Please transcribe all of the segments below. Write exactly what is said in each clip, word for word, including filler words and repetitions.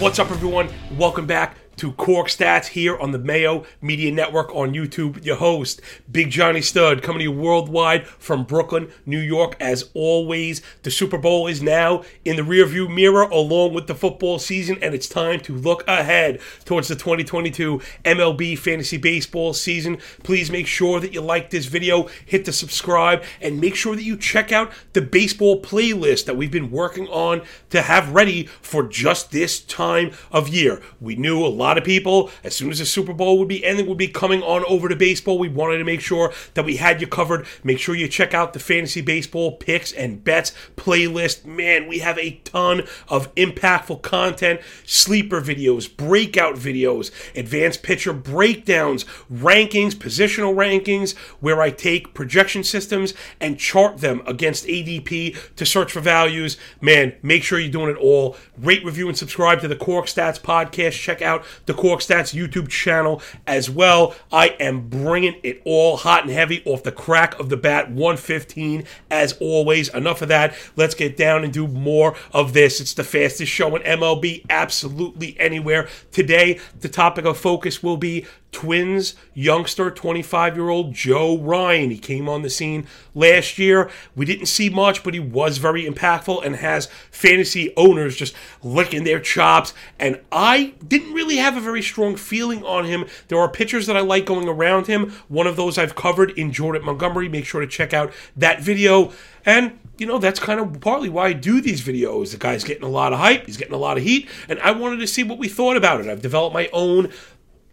What's up, everyone? Welcome back to CorkStats here on the Mayo Media Network on YouTube. Your host, Big Johnny Stud, coming to you worldwide from Brooklyn, New York. As always, the Super Bowl is now in the rearview mirror along with the football season, and it's time to look ahead towards the twenty twenty-two M L B Fantasy Baseball season. Please make sure that you like this video, hit the subscribe, and make sure that you check out the baseball playlist that we've been working on to have ready for just this time of year. We knew a lot A lot of people, as soon as the Super Bowl would be ending, would be coming on over to baseball. We wanted to make sure that we had you covered. Make sure you check out the Fantasy Baseball Picks and Bets playlist. Man, we have a ton of impactful content, sleeper videos, breakout videos, advanced pitcher breakdowns, rankings, positional rankings, where I take projection systems and chart them against A D P to search for values. Man, make sure you're doing it all. Rate, review, and subscribe to the CorkStats podcast. Check out the CorkStats YouTube channel as well. I am bringing it all hot and heavy off the crack of the bat, one fifteen as always. Enough of that. Let's get down and do more of this. It's the fastest show in M L B, absolutely anywhere. Today, the topic of focus will be Twins youngster, twenty-five-year-old Joe Ryan. He came on the scene last year. We didn't see much, but he was very impactful and has fantasy owners just licking their chops. And I didn't really have a very strong feeling on him. There are pitchers that I like going around him. One of those I've covered in Jordan Montgomery. Make sure to check out that video. And, you know, that's kind of partly why I do these videos. The guy's getting a lot of hype. He's getting a lot of heat. And I wanted to see what we thought about it. I've developed my own,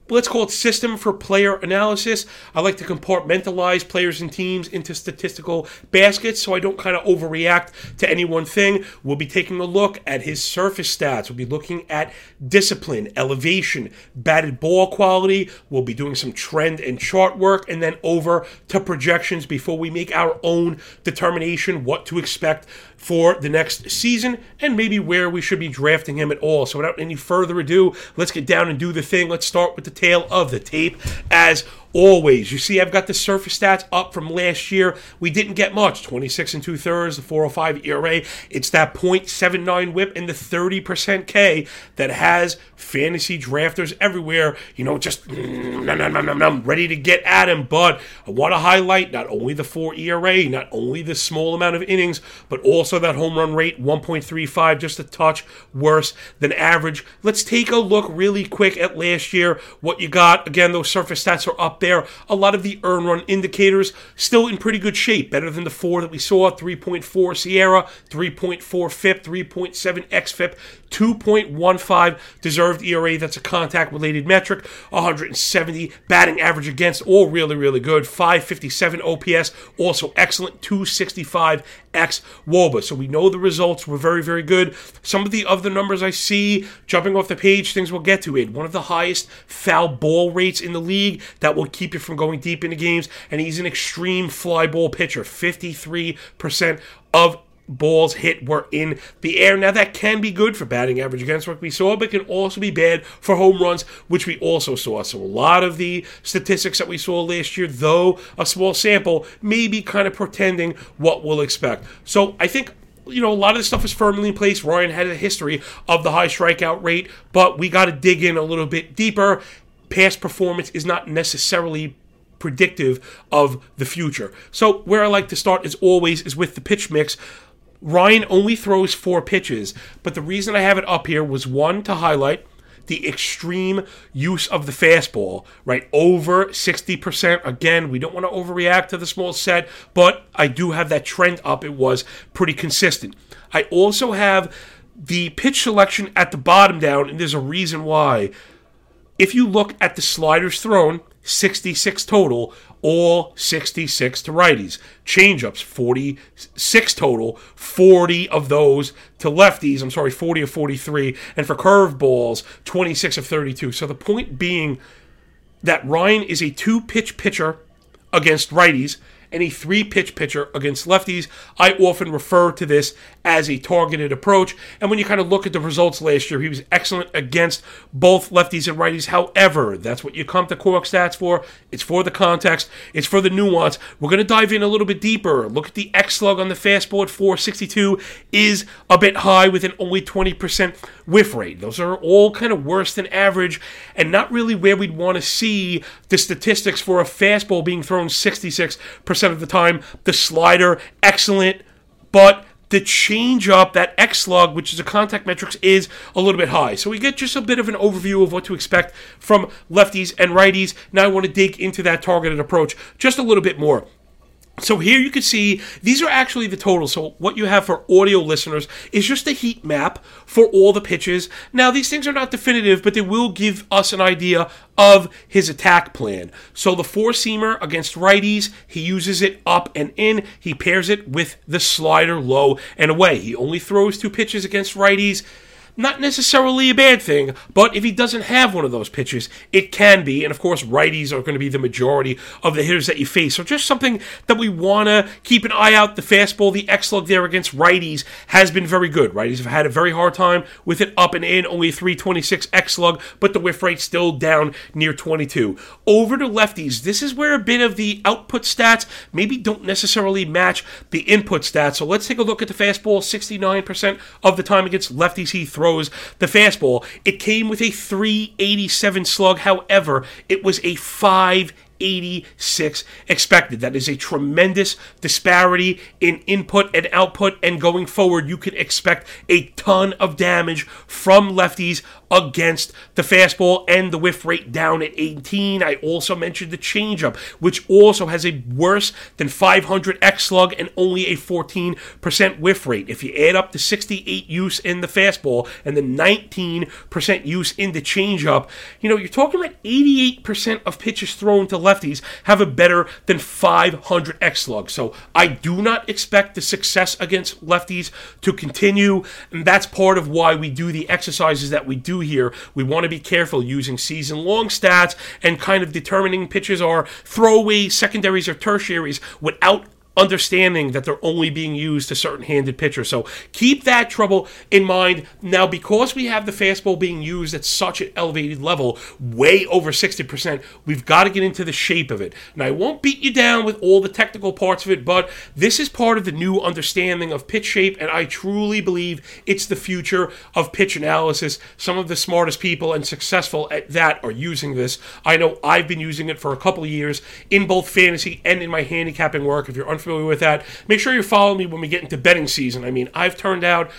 let's call it, system for player analysis. I like to compartmentalize players and teams into statistical baskets so I don't kind of overreact to any one thing. We'll be taking a look at his surface stats. We'll be looking at discipline, elevation, batted ball quality. We'll be doing some trend and chart work, and then over to projections before we make our own determination what to expect for the next season and maybe where we should be drafting him at all. So without any further ado, let's get down and do the thing. Let's start with the tail of the tape as always. You see, I've got the surface stats up from last year. We didn't get much. twenty-six and two-thirds, the four oh five E R A. It's that point seven nine whip and the thirty percent K that has fantasy drafters everywhere, you know, just ready to get at him. But I want to highlight not only the four E R A, not only the small amount of innings, but also that home run rate, one point three five, just a touch worse than average. Let's take a look really quick at last year, what you got. Again, those surface stats are up there. There. A lot of the earn run indicators still in pretty good shape, better than the four that we saw, three point four Sierra, three point four F I P, three point seven X F I P, two point one five deserved E R A, that's a contact-related metric, one seventy batting average against, all really, really good, five fifty-seven O P S, also excellent, two sixty-five xWOBA. So we know the results were very, very good. Some of the other numbers I see jumping off the page, things we'll get to it. One of the highest foul ball rates in the league that will keep you from going deep into games, and he's an extreme fly ball pitcher. fifty-three percent of balls hit were in the air. Now, that can be good for batting average against, what we saw, but can also be bad for home runs, which we also saw. So a lot of the statistics that we saw last year, though a small sample, may be kind of portending what we'll expect. So I think, you know, a lot of this stuff is firmly in place. Ryan had a history of the high strikeout rate, but we got to dig in a little bit deeper. Past performance is not necessarily predictive of the future. So where I like to start, as always, is with the pitch mix. Ryan only throws four pitches, but the reason I have it up here was, one, to highlight the extreme use of the fastball, right? Over sixty percent. Again, we don't want to overreact to the small set, but I do have that trend up. It was pretty consistent. I also have the pitch selection at the bottom down, and there's a reason why. If you look at the sliders thrown, sixty-six total, all sixty-six to righties. Changeups, forty-six total, forty of those to lefties. I'm sorry, forty of forty-three. And for curveballs, twenty-six of thirty-two. So the point being that Ryan is a two-pitch pitcher against righties, and a three-pitch pitcher against lefties. I often refer to this as a targeted approach. And when you kind of look at the results last year, he was excellent against both lefties and righties. However, that's what you come to CorkStats for. It's for the context. It's for the nuance. We're going to dive in a little bit deeper. Look at the xSlug on the fastball at four sixty-two is a bit high with an only twenty percent whiff rate. Those are all kind of worse than average and not really where we'd want to see the statistics for a fastball being thrown sixty-six percent of the time. The slider, excellent, but the change-up, that xSlug, which is a contact metrics, is a little bit high. So we get just a bit of an overview of what to expect from lefties and righties. Now I want to dig into that targeted approach just a little bit more. So here you can see, these are actually the totals. So what you have for audio listeners is just a heat map for all the pitches. Now, these things are not definitive, but they will give us an idea of his attack plan. So the four-seamer against righties, he uses it up and in. He pairs it with the slider low and away. He only throws two pitches against righties. Not necessarily a bad thing, but if he doesn't have one of those pitches, it can be. And, of course, righties are going to be the majority of the hitters that you face. So just something that we want to keep an eye out. The fastball, the xSlug there against righties has been very good. Righties have had a very hard time with it up and in, only three twenty-six xSlug, but the whiff rate still down near twenty-two. Over to lefties, this is where a bit of the output stats maybe don't necessarily match the input stats. So let's take a look at the fastball. sixty-nine percent of the time against lefties he throws the fastball. It came with a three eighty-seven slug. However, it was a five eighty-six expected. That is a tremendous disparity in input and output, and going forward, you can expect a ton of damage from lefties against the fastball, and the whiff rate down at eighteen. I also mentioned the changeup, which also has a worse than five hundred xSlug and only a fourteen percent whiff rate. If you add up the sixty-eight use in the fastball and the nineteen percent use in the changeup, you know, you're talking about eighty-eight percent of pitches thrown to lefties have a better than five hundred xSlug. So I do not expect the success against lefties to continue, and that's part of why we do the exercises that we do here. We want to be careful using season-long stats and kind of determining pitches are throwaways, secondaries, or tertiaries without understanding that they're only being used to certain handed pitchers. So keep that trouble in mind. Now, because we have the fastball being used at such an elevated level, way over sixty percent, we've got to get into the shape of it. Now, I won't beat you down with all the technical parts of it, but this is part of the new understanding of pitch shape, and I truly believe it's the future of pitch analysis. Some of the smartest people and successful at that are using this. I know I've been using it for a couple of years in both fantasy and in my handicapping work. If you're unfamiliar with that, make sure you follow me when we get into betting season. I mean, I've turned out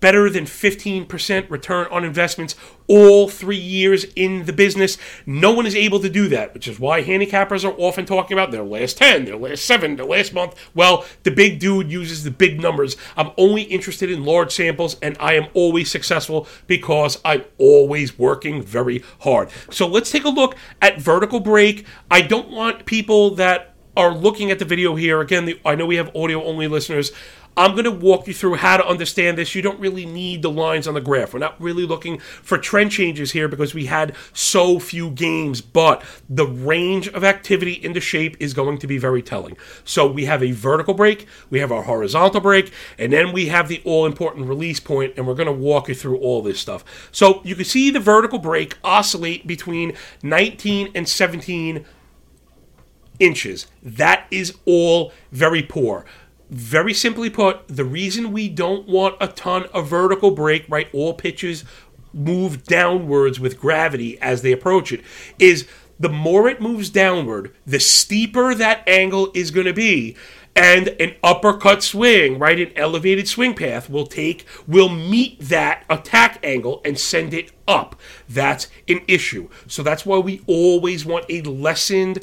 better than fifteen percent return on investments all three years in the business. No one is able to do that, which is why handicappers are often talking about their last ten, their last seven, their last month. Well, the big dude uses the big numbers. I'm only interested in large samples, and I am always successful because I'm always working very hard. So let's take a look at vertical break. I don't want people that are looking at the video here. Again, the, I know we have audio-only listeners. I'm going to walk you through how to understand this. You don't really need the lines on the graph. We're not really looking for trend changes here because we had so few games, but the range of activity in the shape is going to be very telling. So we have a vertical break, we have our horizontal break, and then we have the all-important release point, and we're going to walk you through all this stuff. So you can see the vertical break oscillate between nineteen and seventeen inches. That is all very poor. Very simply put, the reason we don't want a ton of vertical break, right, all pitches move downwards with gravity as they approach it, is the more it moves downward, the steeper that angle is going to be. And an uppercut swing, right, an elevated swing path will take, will meet that attack angle and send it up. That's an issue. So that's why we always want a lessened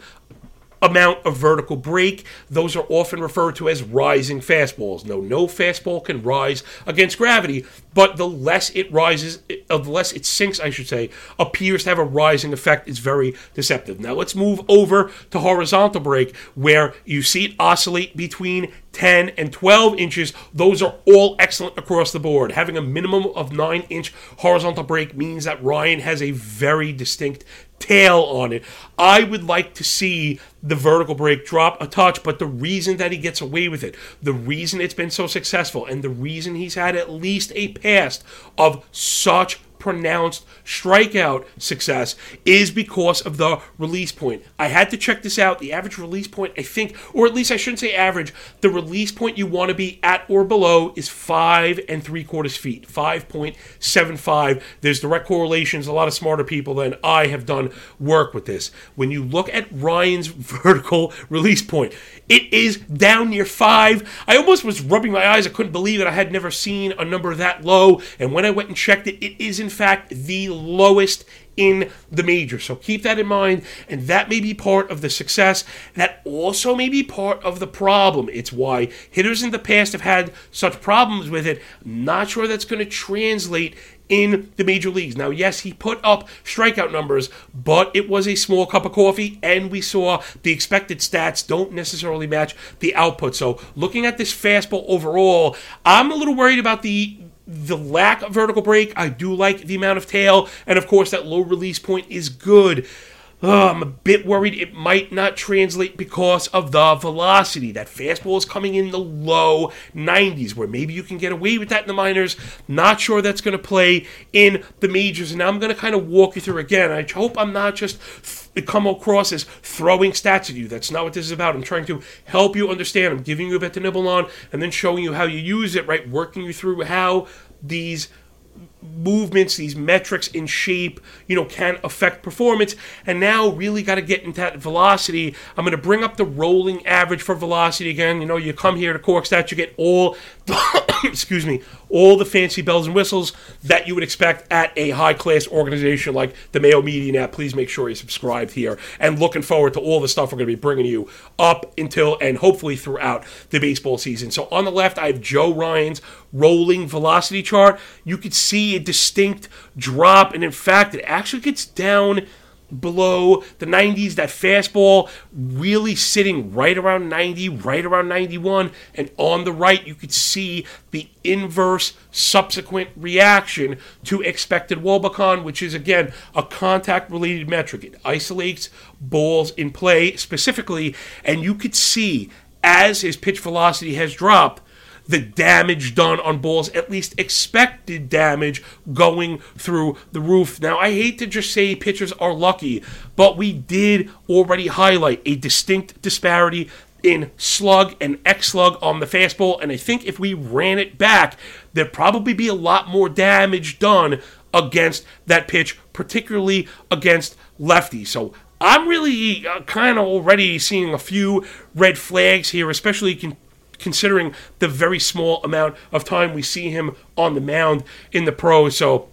amount of vertical break. Those are often referred to as rising fastballs. No, no fastball can rise against gravity, but the less it rises, the less it sinks, I should say, appears to have a rising effect. It's very deceptive. Now let's move over to horizontal break, where you see it oscillate between ten, and twelve inches, those are all excellent across the board. Having a minimum of nine inch horizontal break means that Ryan has a very distinct tail on it. I would like to see the vertical break drop a touch, but the reason that he gets away with it, the reason it's been so successful, and the reason he's had at least a past of such pronounced strikeout success is because of the release point. I had to check this out. The average release point, I think, or at least I shouldn't say average, the release point you want to be at or below is five and three quarters feet, five point seven five. There's direct correlations. A lot of smarter people than I have done work with this. When you look at Ryan's vertical release point, it is down near five. I almost was rubbing my eyes. I couldn't believe it. I had never seen a number that low. And when I went and checked it, it is in In fact the lowest in the major. So keep that in mind, and that may be part of the success. That also may be part of the problem. It's why hitters in the past have had such problems with it. Not sure that's going to translate in the major leagues. Now, yes, he put up strikeout numbers, but it was a small cup of coffee, and we saw the expected stats don't necessarily match the output. So looking at this fastball overall, I'm a little worried about the The lack of vertical break. I do like the amount of tail, and of course that low release point is good. Oh, I'm a bit worried it might not translate because of the velocity. That fastball is coming in the low nineties, where maybe you can get away with that in the minors. Not sure that's going to play in the majors, and I'm going to kind of walk you through again. I hope I'm not just th- come across as throwing stats at you. That's not what this is about. I'm trying to help you understand. I'm giving you a bit to nibble on, and then showing you how you use it, right? Working you through how these movements, these metrics in shape, you know, can affect performance. And now really got to get into that velocity. I'm going to bring up the rolling average for velocity again. You know, you come here to CorkStats, you get all the, excuse me, all the fancy bells and whistles that you would expect at a high-class organization like the Mayo Media Network. Please make sure you're subscribed here, and looking forward to all the stuff we're going to be bringing you up until and hopefully throughout the baseball season. So on the left, I have Joe Ryan's rolling velocity chart. You could see a distinct drop, and in fact, it actually gets down below the nineties. That fastball really sitting right around ninety, right around ninety-one, and on the right you could see the inverse subsequent reaction to expected WOBA, which is again a contact related metric. It isolates balls in play specifically, and you could see as his pitch velocity has dropped, the damage done on balls, at least expected damage, going through the roof. Now, I hate to just say pitchers are lucky, but we did already highlight a distinct disparity in slug and X-slug on the fastball, and I think if we ran it back, there'd probably be a lot more damage done against that pitch, particularly against lefties. So I'm really uh, kind of already seeing a few red flags here, especially con- considering the very small amount of time we see him on the mound in the pros. So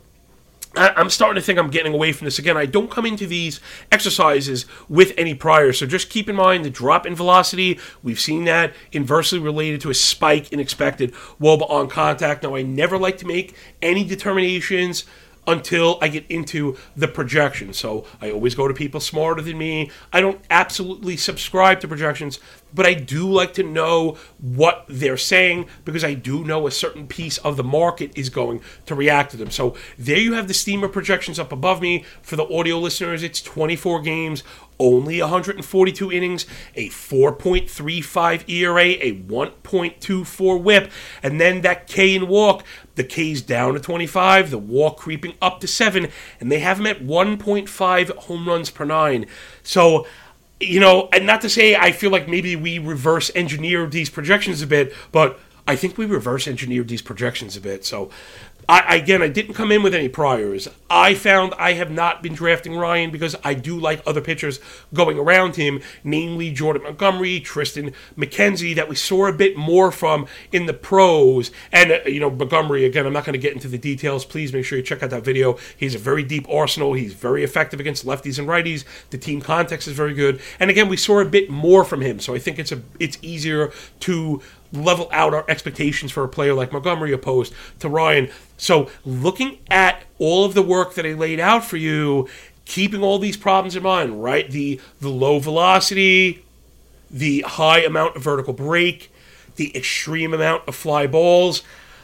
I'm starting to think I'm getting away from this. Again, I don't come into these exercises with any prior, so just keep in mind the drop in velocity. We've seen that inversely related to a spike in expected WOBA on contact. Now, I never like to make any determinations until I get into the projection. So I always go to people smarter than me. I don't absolutely subscribe to projections, but I do like to know what they're saying, because I do know a certain piece of the market is going to react to them. So there you have the Steamer projections up above me. For the audio listeners, it's twenty-four games, only one hundred forty-two innings, a four point three five E R A, a one point two four whip, and then that K and walk. The K's down to twenty-five, the walk creeping up to seven, and they have him at one point five home runs per nine. So, you know, and not to say I feel like maybe we reverse engineered these projections a bit, but I think we reverse engineered these projections a bit. So, I, again, I didn't come in with any priors. I found I have not been drafting Ryan because I do like other pitchers going around him, namely Jordan Montgomery, Tristan McKenzie, that we saw a bit more from in the pros. And, uh, you know, Montgomery, again, I'm not going to get into the details. Please make sure you check out that video. He's a very deep arsenal. He's very effective against lefties and righties. The team context is very good. And, again, we saw a bit more from him, so I think it's a it's easier to level out our expectations for a player like Montgomery opposed to Ryan. So looking at all of the work that I laid out for you, keeping all these problems in mind, right? The the low velocity, the high amount of vertical break, the extreme amount of fly balls.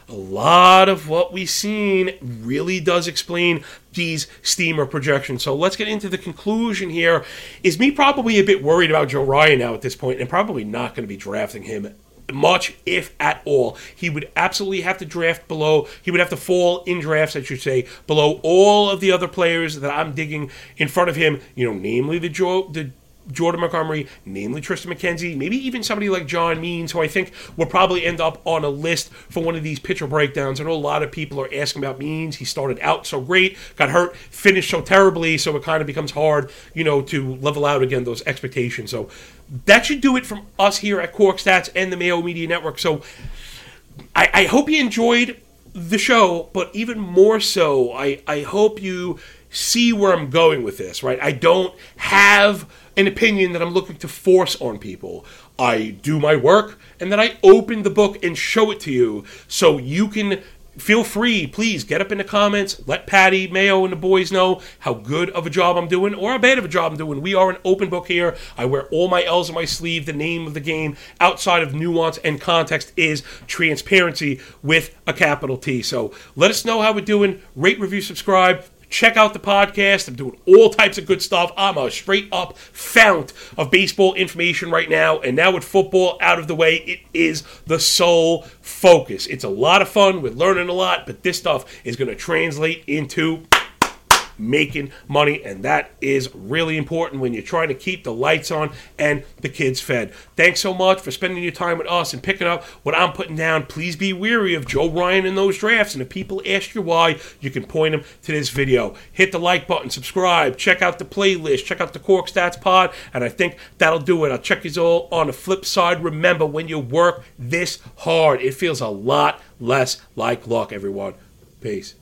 A lot of what we've seen really does explain these Steamer projections. So let's get into the conclusion here. Is me probably a bit worried about Joe Ryan now at this point, and probably not going to be drafting him much, if at all. He would absolutely have to draft below, he would have to fall in drafts, I should say, below all of the other players that I'm digging in front of him, you know, namely the Joe, the Jordan Montgomery, namely Tristan McKenzie, maybe even somebody like John Means, who I think will probably end up on a list for one of these pitcher breakdowns. I know a lot of people are asking about Means. He started out so great, got hurt, finished so terribly, so it kind of becomes hard, you know, to level out again those expectations. So that should do it from us here at CorkStats and the Mayo Media Network. So I, I hope you enjoyed the show, but even more so, I, I hope you see where I'm going with this, right? I don't have an opinion that I'm looking to force on people. I do my work, and then I open the book and show it to you, so you can feel free, please, get up in the comments, let Patty, Mayo, and the boys know how good of a job I'm doing, or how bad of a job I'm doing. We are an open book here. I wear all my L's on my sleeve. The name of the game, outside of nuance and context, is transparency with a capital T. So let us know how we're doing. Rate, review, subscribe. Check out the podcast. I'm doing all types of good stuff. I'm a straight-up fount of baseball information right now. And now with football out of the way, it is the sole focus. It's a lot of fun. We're learning a lot. But this stuff is going to translate into making money. And that is really important when you're trying to keep the lights on and the kids fed. Thanks so much for spending your time with us and picking up what I'm putting down. Please be wary of Joe Ryan in those drafts. And if people ask you why, you can point them to this video. Hit the like button, subscribe, check out the playlist, check out the Cork Stats Pod, and I think that'll do it. I'll check you all on the flip side. Remember, when you work this hard, it feels a lot less like luck, everyone. Peace.